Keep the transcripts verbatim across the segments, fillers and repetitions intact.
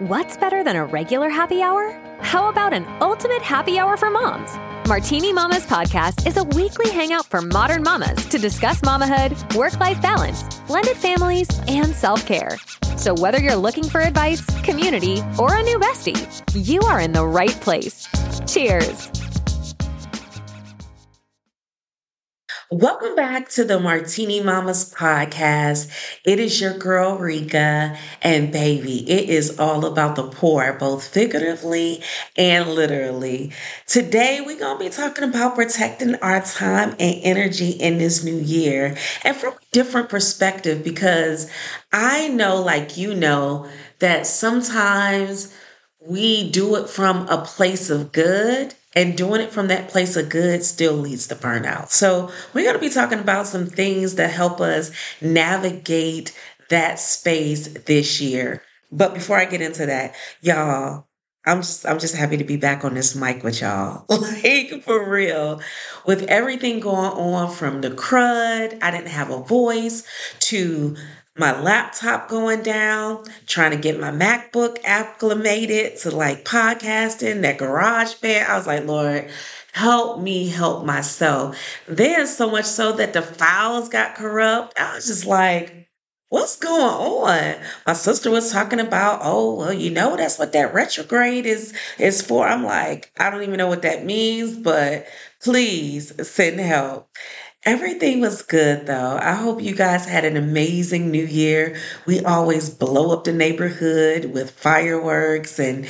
What's better than a regular happy hour? How about an ultimate happy hour for moms? Martini Mamas Podcast is a weekly hangout for modern mamas to discuss mamahood, work-life balance, blended families, and self-care. So whether you're looking for advice, community, or a new bestie, you are in the right place. Cheers. Welcome back to the Martini Mamas Podcast. It is your girl, Rika, and baby, it is all about the pour, both figuratively and literally. Today, we're going to be talking about protecting our time and energy in this new year and from a different perspective, because I know, like you know, that sometimes we do it from a place of good. And doing it from that place of good still leads to burnout. So we're going to be talking about some things that help us navigate that space this year. But before I get into that, y'all, I'm just, I'm just happy to be back on this mic with y'all. Like, for real. With everything going on, from the crud, I didn't have a voice, to my laptop going down, trying to get my MacBook acclimated to like podcasting, that garage band. I was like, Lord, help me help myself. Then so much so that the files got corrupt. I was just like, what's going on? My sister was talking about, oh, well, you know, that's what that retrograde is, is for. I'm like, I don't even know what that means, but please send help. Everything was good, though. I hope you guys had an amazing new year. We always blow up the neighborhood with fireworks, and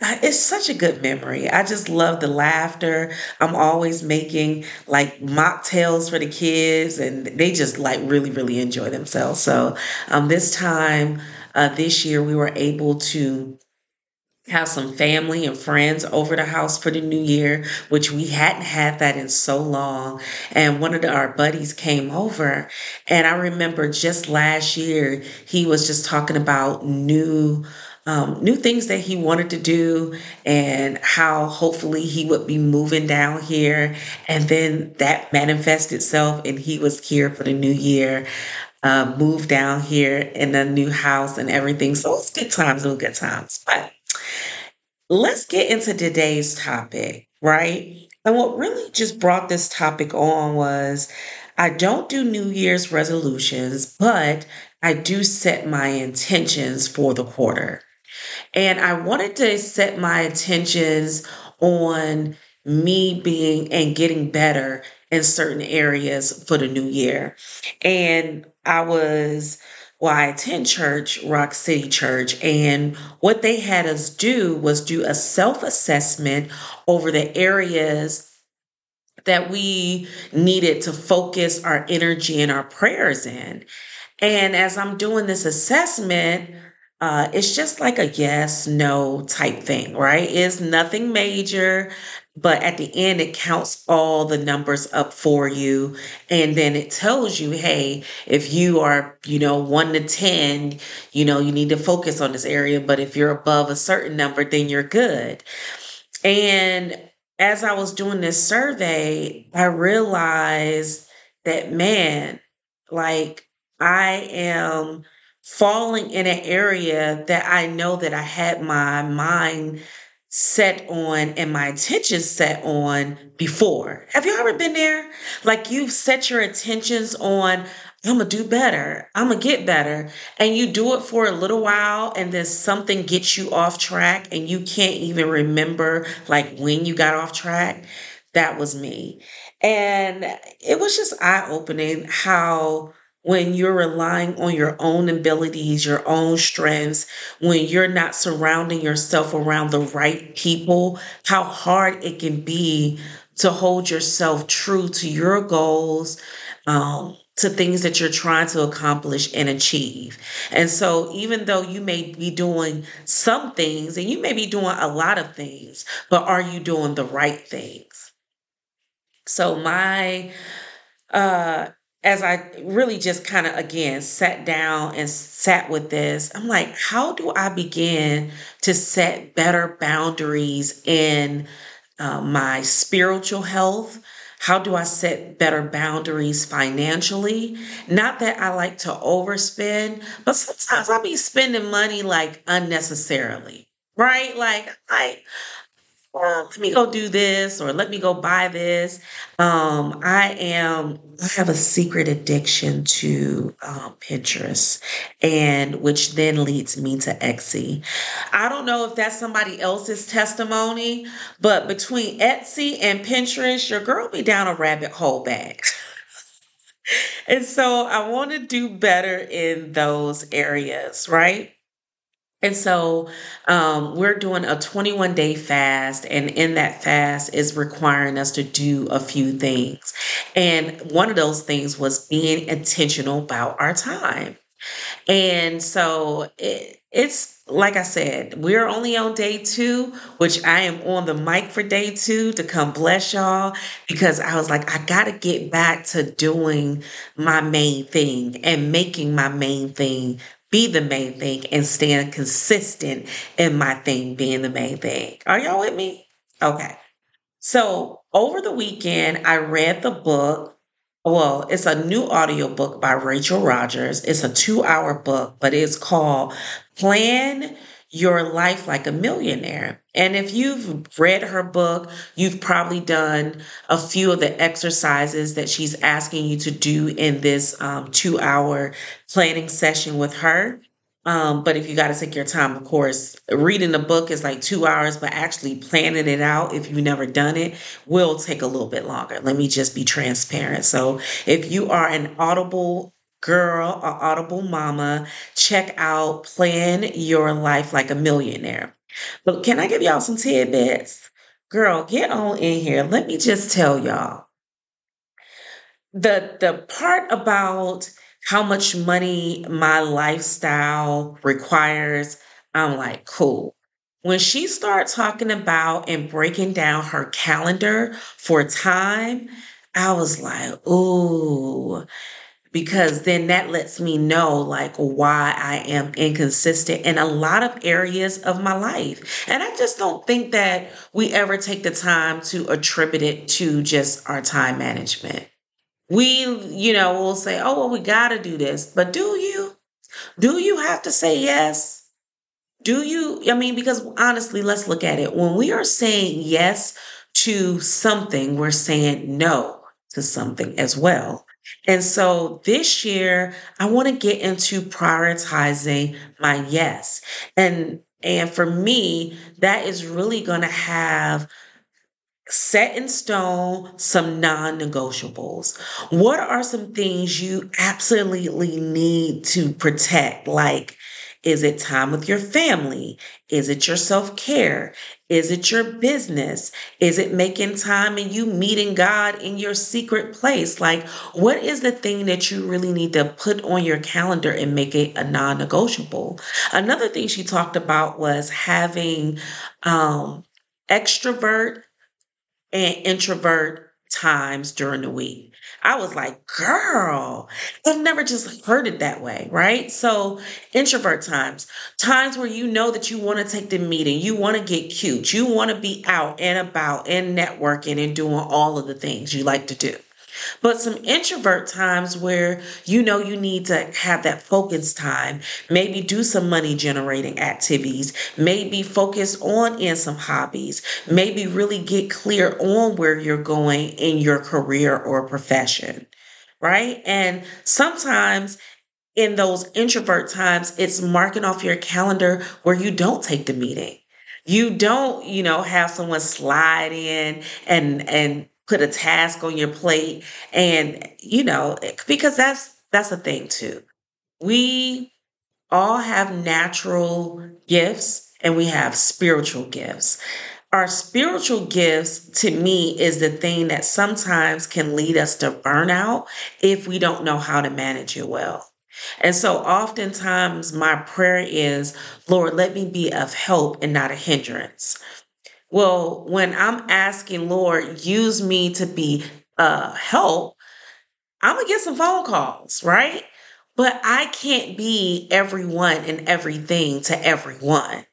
it's such a good memory. I just love the laughter. I'm always making like mocktails for the kids, and they just like really, really enjoy themselves. So um, this time uh, this year, we were able to have some family and friends over the house for the new year, which we hadn't had that in so long. And one of the, our buddies came over, and I remember just last year, he was just talking about new Um, new things that he wanted to do and how hopefully he would be moving down here. And then that manifested itself, and he was here for the new year, uh, moved down here in the new house and everything. So it's good times, no good times. But let's get into today's topic, right? And what really just brought this topic on was I don't do New Year's resolutions, but I do set my intentions for the quarter. And I wanted to set my intentions on me being and getting better in certain areas for the new year. And I was, well, I attend church, Rock City Church, and what they had us do was do a self-assessment over the areas that we needed to focus our energy and our prayers in. And as I'm doing this assessment, uh, it's just like a yes, no type thing, right? It's nothing major, but at the end, it counts all the numbers up for you. And then it tells you, hey, if you are, you know, one to ten, you know, you need to focus on this area. But if you're above a certain number, then you're good. And as I was doing this survey, I realized that, man, like, I am falling in an area that I know that I had my mind set on and my attention set on before. Have you ever been there? Like, you've set your attentions on, I'm going to do better, I'm going to get better. And you do it for a little while, and then something gets you off track, and you can't even remember like when you got off track. That was me. And it was just eye-opening how when you're relying on your own abilities, your own strengths, when you're not surrounding yourself around the right people, how hard it can be to hold yourself true to your goals, um, to things that you're trying to accomplish and achieve. And so even though you may be doing some things, and you may be doing a lot of things, but are you doing the right things? So my, uh, as I really just kind of, again, sat down and sat with this, I'm like, how do I begin to set better boundaries in uh, my spiritual health? How do I set better boundaries financially? Not that I like to overspend, but sometimes I be spending money like unnecessarily, right? Like, I, well, let me go do this or let me go buy this. Um, I am, I have a secret addiction to um, Pinterest, and which then leads me to Etsy. I don't know if that's somebody else's testimony, but between Etsy and Pinterest, your girl be down a rabbit hole bag. And so I want to do better in those areas, right? And so um, we're doing a twenty-one day fast, and in that fast is requiring us to do a few things. And one of those things was being intentional about our time. And so it, it's like I said, we're only on day two, which I am on the mic for day two to come bless y'all, because I was like, I got to get back to doing my main thing and making my main thing be the main thing and staying consistent in my thing being the main thing. Are y'all with me? Okay. So over the weekend, I read the book. Well, it's a new audiobook by Rachel Rogers. It's a two-hour book, but it's called Plan Your Life Like a Millionaire. And if you've read her book, you've probably done a few of the exercises that she's asking you to do in this um, two hour planning session with her. Um, but if you got to take your time, of course, reading the book is like two hours, but actually planning it out, if you've never done it, will take a little bit longer. Let me just be transparent. So if you are an Audible girl or Audible mama, check out Plan Your Life Like a Millionaire. But can I give y'all some tidbits? Girl, get on in here. Let me just tell y'all. The, the part about how much money my lifestyle requires, I'm like, cool. When she started talking about and breaking down her calendar for time, I was like, ooh. Because then that lets me know like why I am inconsistent in a lot of areas of my life. And I just don't think that we ever take the time to attribute it to just our time management. We, you know, we'll say, oh, well, we got to do this. But do you? Do you have to say yes? Do you? I mean, because honestly, let's look at it. When we are saying yes to something, we're saying no to something as well. And so this year, I want to get into prioritizing my yes. And, and for me, that is really going to have set in stone some non-negotiables. What are some things you absolutely need to protect? Like, is it time with your family? Is it your self-care? Is it your business? Is it making time and you meeting God in your secret place? Like, what is the thing that you really need to put on your calendar and make it a non-negotiable? Another thing she talked about was having um, extrovert and introvert times during the week. I was like, girl, I've never just heard it that way, right? So introvert times, times where you know that you want to take the meeting, you want to get cute, you want to be out and about and networking and doing all of the things you like to do. But some introvert times where you know you need to have that focus time, maybe do some money generating activities, maybe focus on in some hobbies, maybe really get clear on where you're going in your career or profession, right? And sometimes in those introvert times, it's marking off your calendar where you don't take the meeting. You don't, you know, have someone slide in and, and, put a task on your plate. And, you know, because that's, that's a thing too. We all have natural gifts and we have spiritual gifts. Our spiritual gifts to me is the thing that sometimes can lead us to burnout if we don't know how to manage it well. And so oftentimes my prayer is, Lord, let me be of help and not a hindrance. Well, when I'm asking, Lord, use me to be uh, help, I'm going to get some phone calls, right? But I can't be everyone and everything to everyone.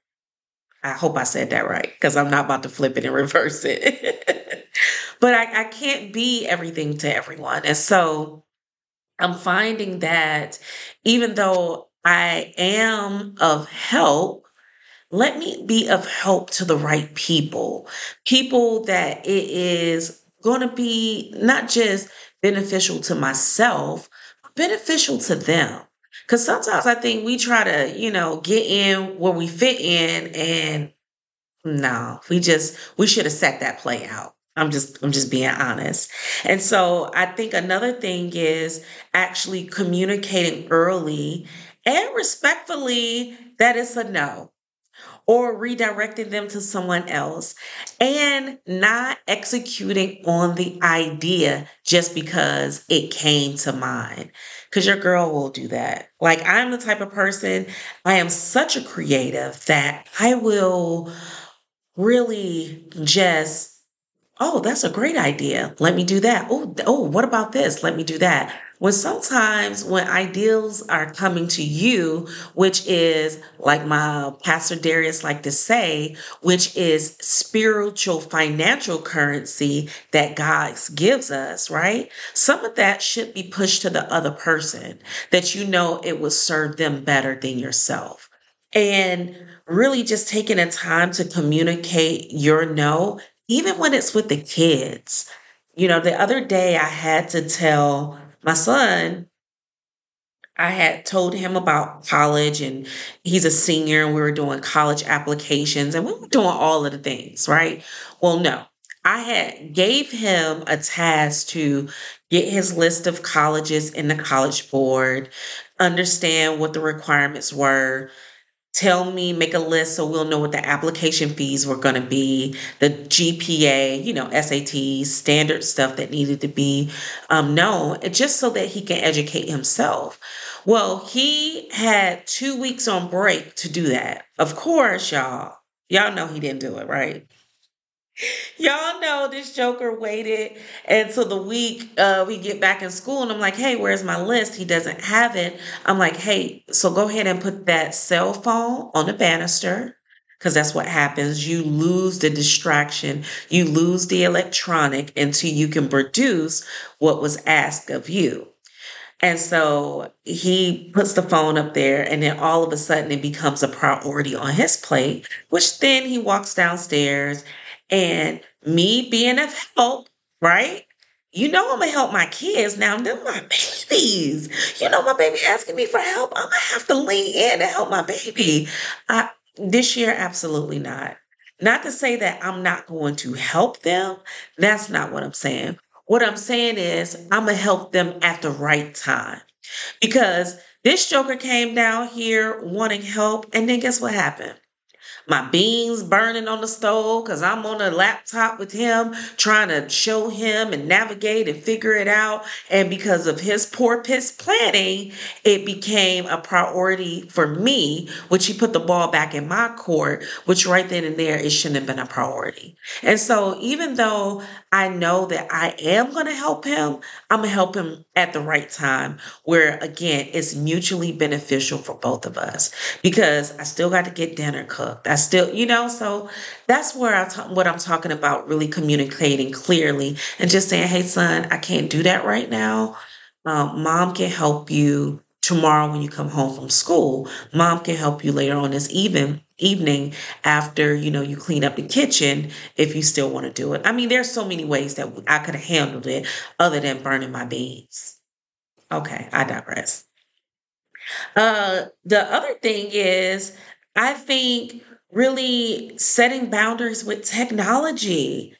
I hope I said that right, because I'm not about to flip it and reverse it. But I, I can't be everything to everyone. And so I'm finding that even though I am of help, let me be of help to the right people, people that it is going to be not just beneficial to myself, but beneficial to them. Because sometimes I think we try to, you know, get in where we fit in, and no, we just, we should have set that play out. I'm just, I'm just being honest. And so I think another thing is actually communicating early and respectfully that it's a no, or redirecting them to someone else, and not executing on the idea just because it came to mind. Because your girl will do that. Like, I'm the type of person, I am such a creative that I will really just, oh, that's a great idea. Let me do that. Oh, oh, what about this? Let me do that. When sometimes when ideals are coming to you, which is, like my pastor Darius like to say, which is spiritual financial currency that God gives us, right? Some of that should be pushed to the other person that you know it will serve them better than yourself. And really just taking the time to communicate your no, even when it's with the kids. You know, the other day I had to tell my son, I had told him about college, and he's a senior, and we were doing college applications and we were doing all of the things, right? Well, no, I had gave him a task to get his list of colleges in the College Board, understand what the requirements were, tell me, make a list so we'll know what the application fees were going to be, the G P A, you know, S A Ts, standard stuff that needed to be um, known, just so that he can educate himself. Well, he had two weeks on break to do that. Of course, y'all, y'all know he didn't do it, right? Y'all know this joker waited until the week uh, we get back in school, and I'm like, hey, where's my list? He doesn't have it. I'm like, hey, so go ahead and put that cell phone on the banister, because that's what happens. You lose the distraction. You lose the electronic until you can produce what was asked of you. And so he puts the phone up there, and then all of a sudden it becomes a priority on his plate, which then he walks downstairs. And me being of help, right? You know I'm going to help my kids. Now, they're my babies. You know, my baby asking me for help. I'm going to have to lean in and help my baby. I, this year, absolutely not. Not to say that I'm not going to help them. That's not what I'm saying. What I'm saying is I'm going to help them at the right time. Because this joker came down here wanting help, and then guess what happened? My beans burning on the stove because I'm on a laptop with him trying to show him and navigate and figure it out. And because of his poor piss planning, it became a priority for me, which he put the ball back in my court, which right then and there, it shouldn't have been a priority. And so even though I know that I am going to help him, I'm going to help him at the right time where, again, it's mutually beneficial for both of us, because I still got to get dinner cooked. I still, you know, so that's where I t- what I'm talking about, really communicating clearly and just saying, hey, son, I can't do that right now. Um, Mom can help you tomorrow when you come home from school. Mom can help you later on this evening. evening after, you know, you clean up the kitchen, if you still want to do it. I mean, there's so many ways that I could have handled it other than burning my beans. Okay, I digress. Uh, the other thing is, I think really setting boundaries with technology.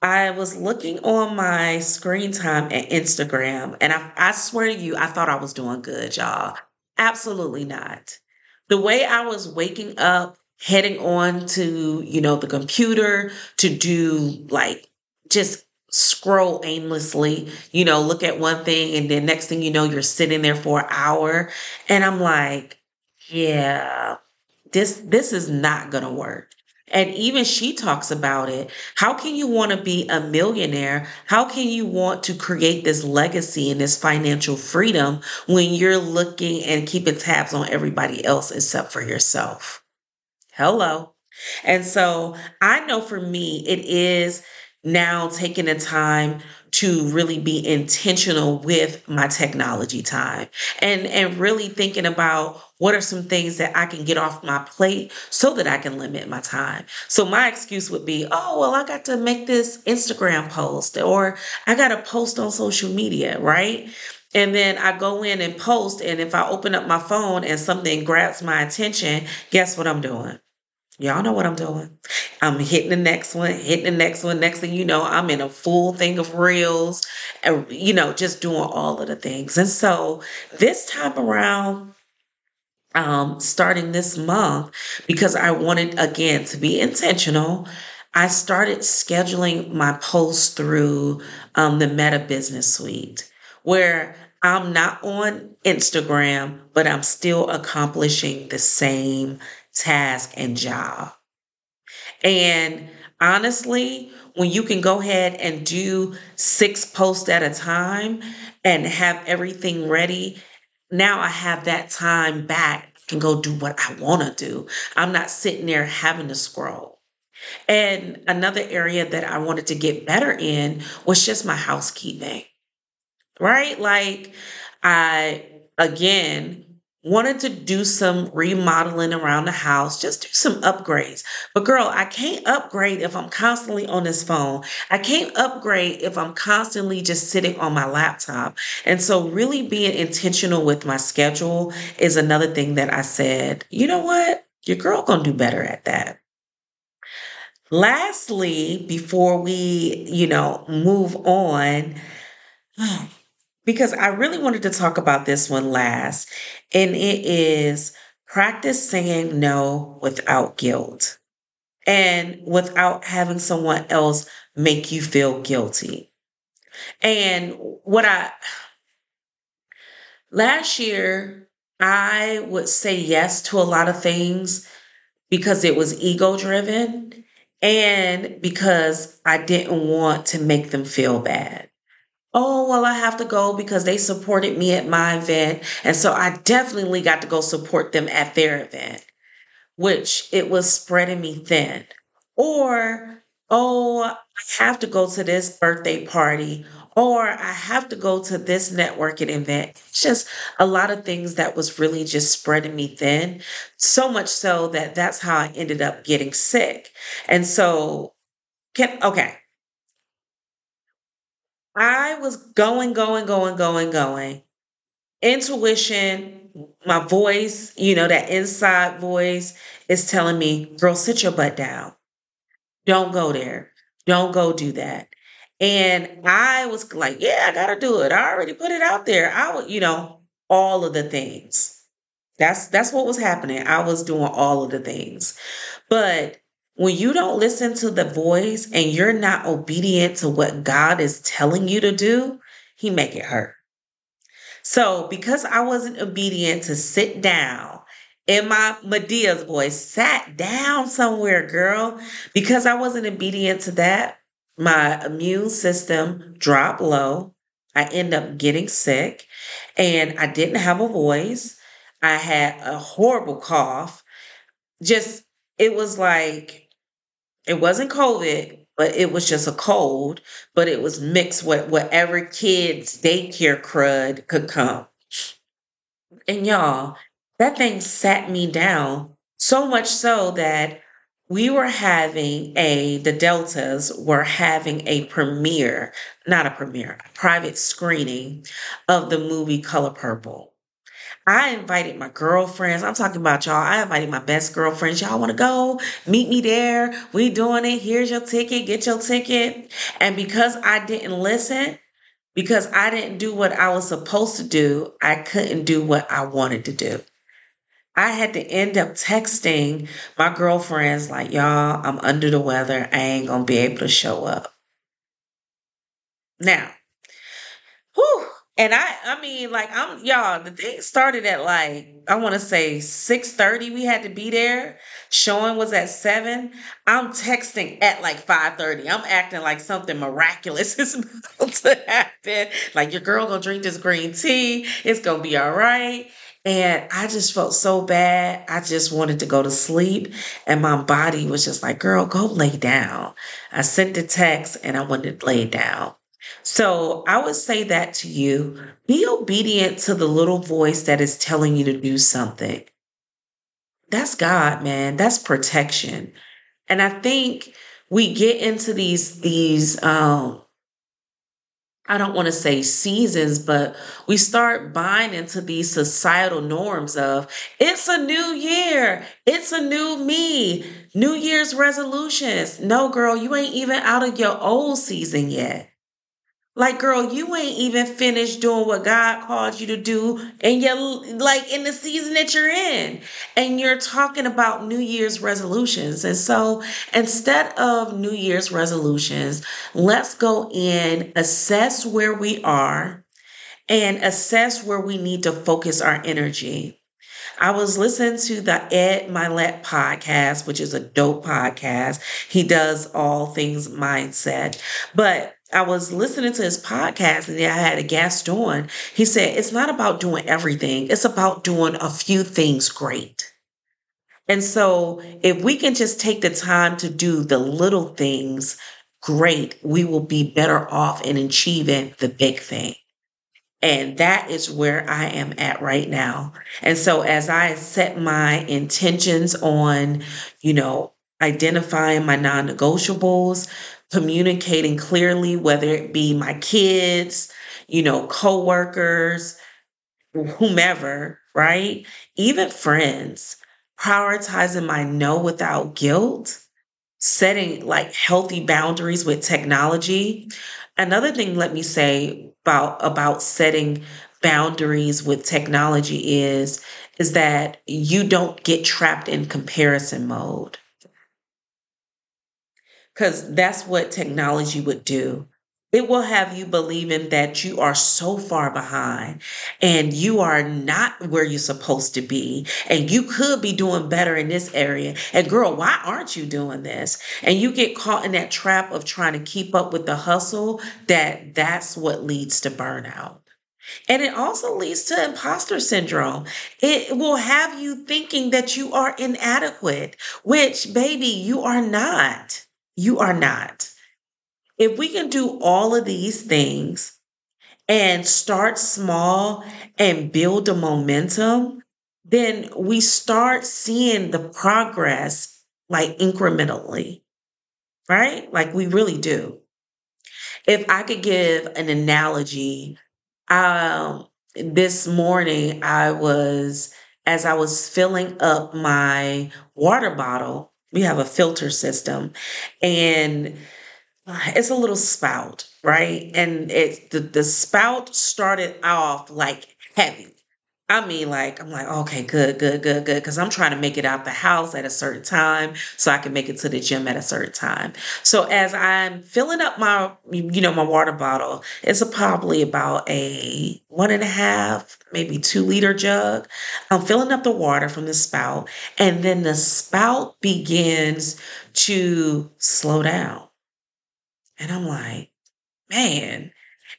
I was looking on my screen time at Instagram, and I, I swear to you, I thought I was doing good, y'all. Absolutely not. The way I was waking up, heading on to, you know, the computer to do, like, just scroll aimlessly, you know, look at one thing. And then next thing you know, you're sitting there for an hour. And I'm like, yeah, this, this is not going to work. And even she talks about it. How can you want to be a millionaire? How can you want to create this legacy and this financial freedom when you're looking and keeping tabs on everybody else except for yourself? Hello. And so I know for me, it is now taking the time to really be intentional with my technology time and, and really thinking about what are some things that I can get off my plate so that I can limit my time. So my excuse would be, oh, well, I got to make this Instagram post or I got to post on social media, right? And then I go in and post. And if I open up my phone and something grabs my attention, guess what I'm doing? Y'all know what I'm doing. I'm hitting the next one, hitting the next one. Next thing you know, I'm in a full thing of reels, you know, just doing all of the things. And so this time around, um, starting this month, because I wanted, again, to be intentional, I started scheduling my posts through um, the Meta Business Suite, where I'm not on Instagram, but I'm still accomplishing the same task and job. And honestly, when you can go ahead and do six posts at a time and have everything ready, now I have that time back. I can go do what I want to do. I'm not sitting there having to scroll. And another area that I wanted to get better in was just my housekeeping, right? Like I, again, wanted to do some remodeling around the house, just do some upgrades. But girl, I can't upgrade if I'm constantly on this phone. I can't upgrade if I'm constantly just sitting on my laptop. And so really being intentional with my schedule is another thing that I said, you know what? Your girl gonna do better at that. Lastly, before we, you know, move on, because I really wanted to talk about this one last, and it is practice saying no without guilt and without having someone else make you feel guilty. And what I, last year, I would say yes to a lot of things because it was ego driven and because I didn't want to make them feel bad. Oh, well, I have to go because they supported me at my event. And so I definitely got to go support them at their event, which it was spreading me thin. Or, oh, I have to go to this birthday party, or I have to go to this networking event. It's just a lot of things that was really just spreading me thin. So much so that that's how I ended up getting sick. And so, can, okay. I was going, going, going, going, going. Intuition, my voice, you know, that inside voice is telling me, girl, sit your butt down. Don't go there. Don't go do that. And I was like, yeah, I got to do it. I already put it out there. I would, you know, all of the things. That's that's what was happening. I was doing all of the things. But when you don't listen to the voice and you're not obedient to what God is telling you to do, he make it hurt. So because I wasn't obedient to sit down in my Medea's voice, sat down somewhere, girl, because I wasn't obedient to that, my immune system dropped low. I end up getting sick and I didn't have a voice. I had a horrible cough. Just, it was like, it wasn't COVID, but it was just a cold, but it was mixed with whatever kids' daycare crud could come. And y'all, that thing sat me down so much so that we were having a, the Deltas were having a premiere, not a premiere, a private screening of the movie Color Purple. I invited my girlfriends. I'm talking about y'all. I invited my best girlfriends. Y'all want to go? Meet me there. We doing it. Here's your ticket. Get your ticket. And because I didn't listen, because I didn't do what I was supposed to do, I couldn't do what I wanted to do. I had to end up texting my girlfriends like, y'all, I'm under the weather. I ain't going to be able to show up. Now, whew. And I, I mean, like, I'm, y'all, the thing started at like, I want to say six thirty. We had to be there. Showing was at seven. I'm texting at like five thirty. I'm acting like something miraculous is about to happen. Like, your girl gonna drink this green tea. It's gonna be all right. And I just felt so bad. I just wanted to go to sleep. And my body was just like, girl, go lay down. I sent the text and I wanted to lay down. So I would say that to you, be obedient to the little voice that is telling you to do something. That's God, man. That's protection. And I think we get into these, these, um, I don't want to say seasons, but we start buying into these societal norms of it's a new year. It's a new me. New Year's resolutions. No, girl, you ain't even out of your old season yet. Like, girl, you ain't even finished doing what God called you to do and you're like in the season that you're in. And you're talking about New Year's resolutions. And so instead of New Year's resolutions, let's go in, assess where we are and assess where we need to focus our energy. I was listening to the Ed Mylett podcast, which is a dope podcast. He does all things mindset, but I was listening to his podcast and I had a guest on. He said, it's not about doing everything. It's about doing a few things great. And so if we can just take the time to do the little things great, we will be better off in achieving the big thing. And that is where I am at right now. And so as I set my intentions on, you know, identifying my non-negotiables, communicating clearly, whether it be my kids, you know, coworkers, whomever, right? Even friends, prioritizing my no without guilt, setting like healthy boundaries with technology. Another thing, let me say about, about setting boundaries with technology is, is that you don't get trapped in comparison mode. Because that's what technology would do. It will have you believing that you are so far behind and you are not where you're supposed to be. And you could be doing better in this area. And girl, why aren't you doing this? And you get caught in that trap of trying to keep up with the hustle. That that's what leads to burnout. And it also leads to imposter syndrome. It will have you thinking that you are inadequate, which baby, you are not. You are not. If we can do all of these things and start small and build a momentum, then we start seeing the progress like incrementally, right? Like we really do. If I could give an analogy, um, this morning I was, as I was filling up my water bottle, we have a filter system and it's a little spout, right? And it's the, the spout started off like heavy. I mean, like, I'm like, okay, good, good, good, good. Cause I'm trying to make it out the house at a certain time so I can make it to the gym at a certain time. So as I'm filling up my, you know, my water bottle, it's probably about a one and a half, maybe two liter jug. I'm filling up the water from the spout and then the spout begins to slow down. And I'm like, man.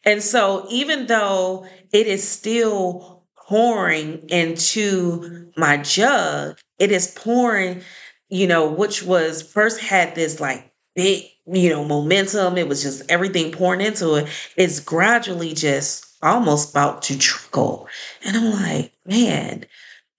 And so even though it is still pouring into my jug, it is pouring, you know, which was first had this like big, you know, momentum. It was just everything pouring into it. It's gradually just almost about to trickle. And I'm like, man,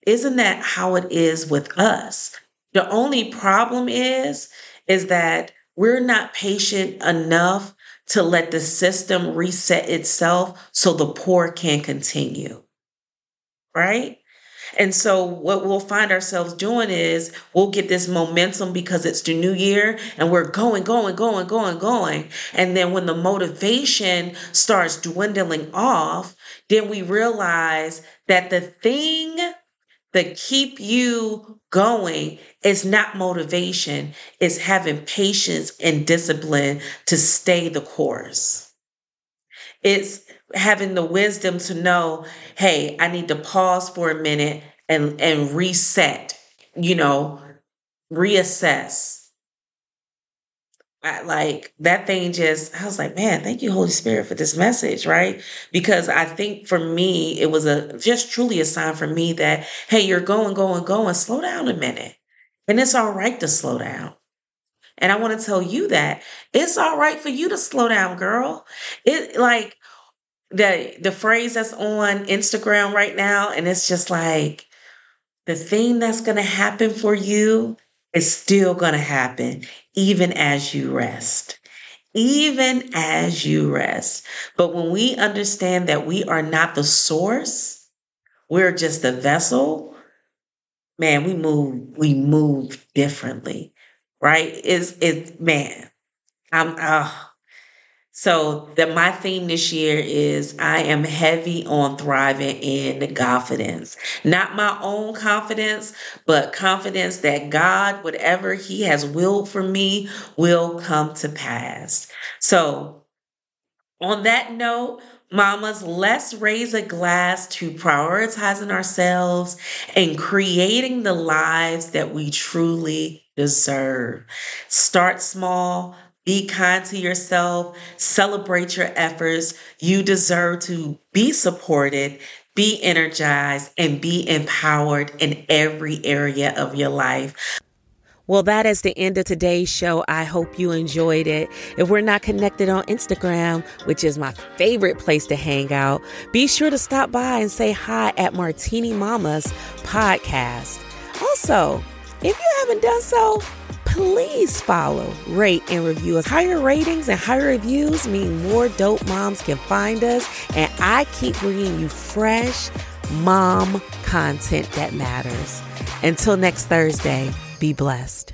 isn't that how it is with us? The only problem is, is that we're not patient enough to let the system reset itself so the pour can continue. Right? And so what we'll find ourselves doing is we'll get this momentum because it's the new year and we're going, going, going, going, going. And then when the motivation starts dwindling off, then we realize that the thing that keep you going is not motivation. It's having patience and discipline to stay the course. It's having the wisdom to know, hey, I need to pause for a minute and, and reset, you know, reassess. I, like that thing just, I was like, man, thank you, Holy Spirit, for this message, right? Because I think for me, it was a just truly a sign for me that, hey, you're going, going, going, slow down a minute. And it's all right to slow down. And I want to tell you that it's all right for you to slow down, girl. It like the, the phrase that's on Instagram right now, and it's just like, the thing that's going to happen for you is still going to happen, even as you rest, even as you rest. But when we understand that we are not the source, we're just the vessel, man, we move, we move differently, right? It's, it's, man, I'm, oh. So that my theme this year is I am heavy on thriving in confidence, not my own confidence, but confidence that God, whatever he has willed for me, will come to pass. So on that note, mamas, let's raise a glass to prioritizing ourselves and creating the lives that we truly deserve. Start small. Be kind to yourself, celebrate your efforts. You deserve to be supported, be energized, and be empowered in every area of your life. Well, that is the end of today's show. I hope you enjoyed it. If we're not connected on Instagram, which is my favorite place to hang out, be sure to stop by and say hi at Martini Mamas Podcast. Also, if you haven't done so, please follow, rate, and review us. Higher ratings and higher reviews mean more dope moms can find us, and I keep bringing you fresh mom content that matters. Until next Thursday, be blessed.